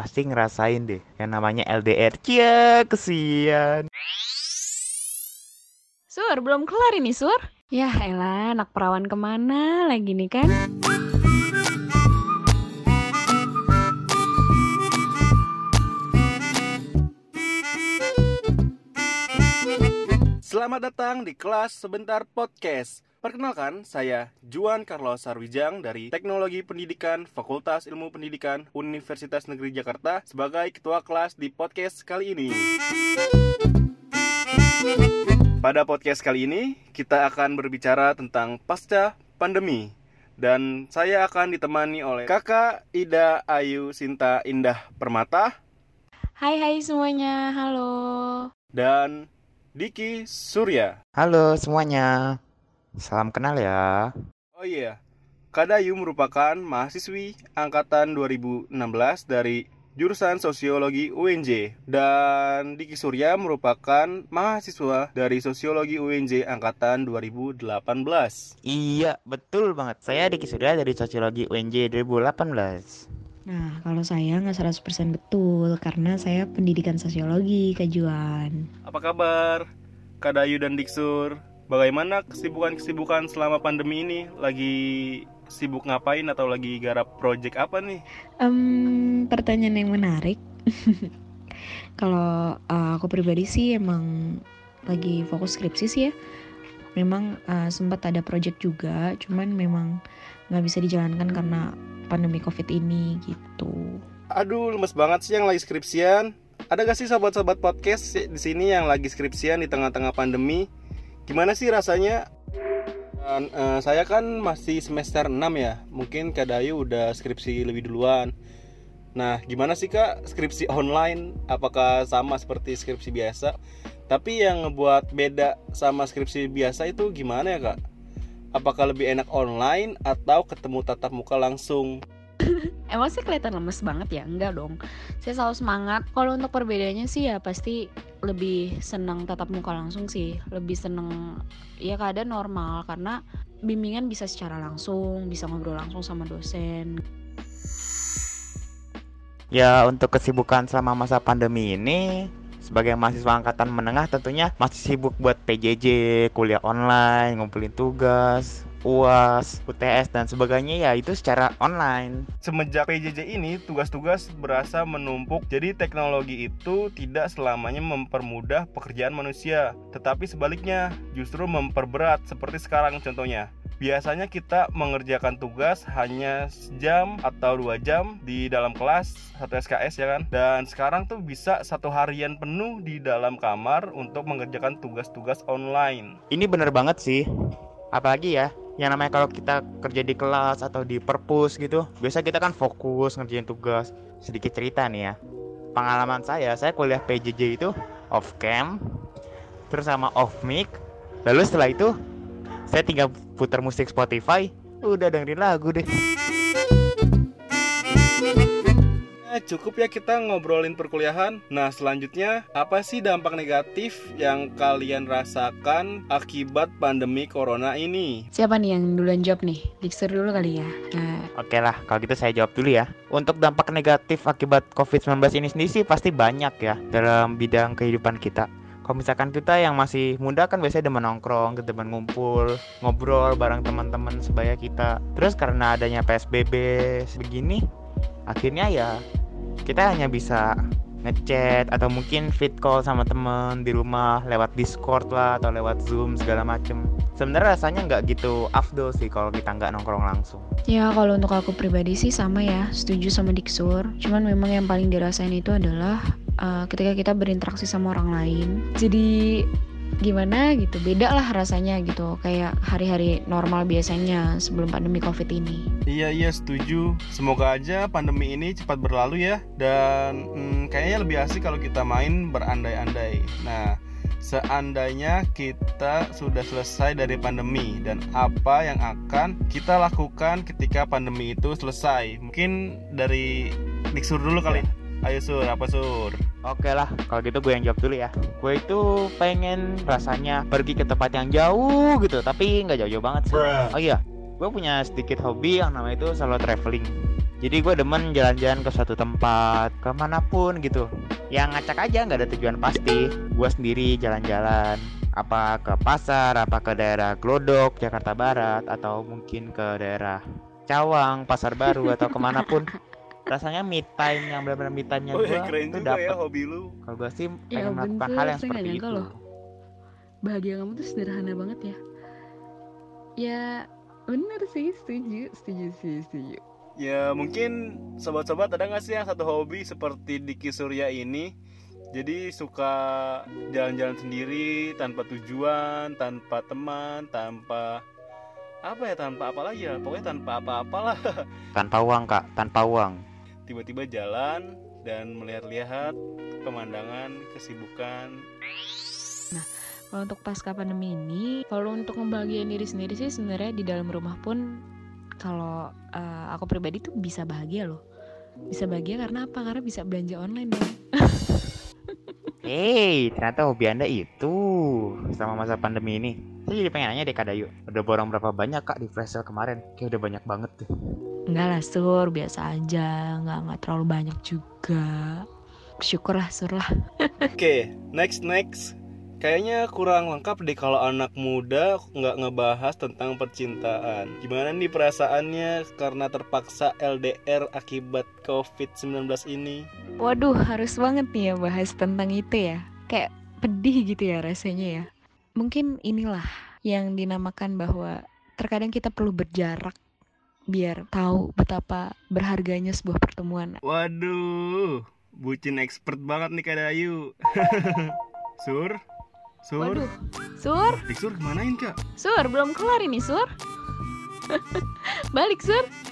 pasti ngerasain deh yang namanya LDR. Cia, kesian. Sur, belum kelar ini, Sur. Yah elah, anak perawan kemana lagi nih kan? Selamat datang di Kelas Sebentar Podcast. Perkenalkan, saya Juan Carlos Sarwijang dari Teknologi Pendidikan, Fakultas Ilmu Pendidikan, Universitas Negeri Jakarta sebagai ketua kelas di podcast kali ini. Pada podcast kali ini, kita akan berbicara tentang pasca pandemi. Dan saya akan ditemani oleh Kakak Ida Ayu Sinta Indah Permata. Hai semuanya, halo. Dan Diki Surya. Halo semuanya. Salam kenal ya. Oh iya, Kak Dayu merupakan mahasiswi angkatan 2016 dari jurusan Sosiologi UNJ. Dan Diki Surya merupakan mahasiswa dari Sosiologi UNJ angkatan 2018. Iya, betul banget. Saya Diki Surya dari Sosiologi UNJ 2018. Nah, kalau saya nggak 100% betul, karena saya pendidikan sosiologi, Kak Juan. Apa kabar, Kak Dayu dan Diksur? Bagaimana kesibukan-kesibukan selama pandemi ini? Lagi sibuk ngapain atau lagi garap project apa nih? Pertanyaan yang menarik. Kalau aku pribadi sih emang lagi fokus skripsi sih ya. Memang sempat ada project juga, cuman memang nggak bisa dijalankan karena pandemi COVID ini gitu. Aduh, lemes banget sih yang lagi skripsian. Ada gak sih sahabat-sahabat podcast di sini yang lagi skripsian di tengah-tengah pandemi? Gimana sih rasanya? Saya kan masih semester 6 ya. Mungkin Kak Dayu udah skripsi lebih duluan. Nah, gimana sih Kak skripsi online? Apakah sama seperti skripsi biasa? Tapi yang ngebuat beda sama skripsi biasa itu gimana ya Kak? Apakah lebih enak online atau ketemu tatap muka langsung? Emang sih kelihatan lemes banget ya? Enggak dong, saya selalu semangat. Kalau untuk perbedaannya sih ya pasti lebih seneng tatap muka langsung sih. Lebih seneng ya keadaan normal, karena bimbingan bisa secara langsung, bisa ngobrol langsung sama dosen. Ya, untuk kesibukan selama masa pandemi ini, sebagai mahasiswa angkatan menengah tentunya masih sibuk buat PJJ, kuliah online, ngumpulin tugas, UAS, UTS, dan sebagainya ya, itu secara online. Semenjak PJJ ini, tugas-tugas berasa menumpuk. Jadi teknologi itu tidak selamanya mempermudah pekerjaan manusia, tetapi sebaliknya justru memperberat. Seperti sekarang contohnya, biasanya kita mengerjakan tugas hanya sejam atau 2 jam di dalam kelas, satu SKS ya kan. Dan sekarang tuh bisa 1 harian penuh di dalam kamar untuk mengerjakan tugas-tugas online. Ini bener banget sih. Apalagi ya, yang namanya kalau kita kerja di kelas atau di perpus gitu, biasa kita kan fokus ngerjain tugas. Sedikit cerita nih ya, pengalaman saya kuliah PJJ itu off cam, terus sama off mic. Lalu setelah itu saya tinggal putar musik Spotify, udah dengerin lagu deh. Cukup ya kita ngobrolin perkuliahan. Nah, selanjutnya apa sih dampak negatif yang kalian rasakan akibat pandemi corona ini? Siapa nih yang duluan jawab nih? Dikser dulu kali ya. Oke lah, kalau gitu saya jawab dulu ya. Untuk dampak negatif akibat COVID-19 ini sendiri sih pasti banyak ya dalam bidang kehidupan kita. Kalau misalkan kita yang masih muda kan biasanya demen nongkrong, demen ngumpul, ngobrol bareng teman-teman sebaya kita. Terus karena adanya PSBB begini, akhirnya ya kita hanya bisa ngechat atau mungkin feed call sama temen di rumah lewat Discord lah atau lewat Zoom segala macem. Sebenarnya rasanya nggak gitu afdol sih kalau kita nggak nongkrong langsung. Ya, kalau untuk aku pribadi sih sama ya, setuju sama Diksur. Cuman memang yang paling dirasain itu adalah ketika kita berinteraksi sama orang lain, jadi gimana gitu, beda lah rasanya gitu, kayak hari-hari normal biasanya sebelum pandemi COVID ini. Iya setuju, semoga aja pandemi ini cepat berlalu ya. Dan kayaknya lebih asik kalau kita main berandai-andai. Nah, seandainya kita sudah selesai dari pandemi, dan apa yang akan kita lakukan ketika pandemi itu selesai? Mungkin dari Diksur dulu kali. Ayo Sur, apa Sur? Oke lah, kalau gitu gue yang jawab dulu ya. Gue itu pengen rasanya pergi ke tempat yang jauh gitu, tapi nggak jauh-jauh banget sih. Oh iya, gue punya sedikit hobi yang namanya itu solo traveling. Jadi gue demen jalan-jalan ke suatu tempat, kemanapun gitu, yang ngacak aja, gak ada tujuan pasti. Gue sendiri jalan-jalan, apa ke pasar, apa ke daerah Glodok, Jakarta Barat, atau mungkin ke daerah Cawang, Pasar Baru, atau kemanapun. Rasanya me time yang benar-benar me time-nya gue itu dapat. Ya, hobi lu. Kalau gue sih pengen melakukan hal yang seperti itu. Loh. Bahagia kamu tuh sederhana banget ya. Ya benar sih, setuju. Ya mungkin sobat-sobat ada nggak sih yang satu hobi seperti Diki Surya ini? Jadi suka jalan-jalan sendiri tanpa tujuan, tanpa teman, tanpa tanpa apa-apalah, tanpa uang kak, tanpa uang, tiba-tiba jalan dan melihat-lihat pemandangan, kesibukan. Nah, kalau untuk pasca pandemi ini, kalau untuk membahagiakan diri sendiri sih sebenarnya di dalam rumah pun kalau aku pribadi tuh bisa bahagia loh, bisa bahagia karena apa? Karena bisa belanja online dong. Hey, ternyata hobi anda itu selama masa pandemi ini. Saya jadi pengen nanya deh Kak Dayu, udah borong berapa banyak Kak di flash sale kemarin? Kayak udah banyak banget tuh. Enggak lah Sur, biasa aja, enggak terlalu banyak juga. Syukurlah Sur lah. Oke, next. Kayaknya kurang lengkap deh kalau anak muda nggak ngebahas tentang percintaan. Gimana nih perasaannya karena terpaksa LDR akibat COVID-19 ini? Waduh, harus banget nih ya bahas tentang itu ya. Kayak pedih gitu ya rasanya ya. Mungkin inilah yang dinamakan bahwa terkadang kita perlu berjarak biar tahu betapa berharganya sebuah pertemuan. Waduh, bucin expert banget nih Kak Dayu. Sur? Waduh, Sur? Sur, kemanain, Kak? Sur, belum kelar ini, Sur. Balik, Sur.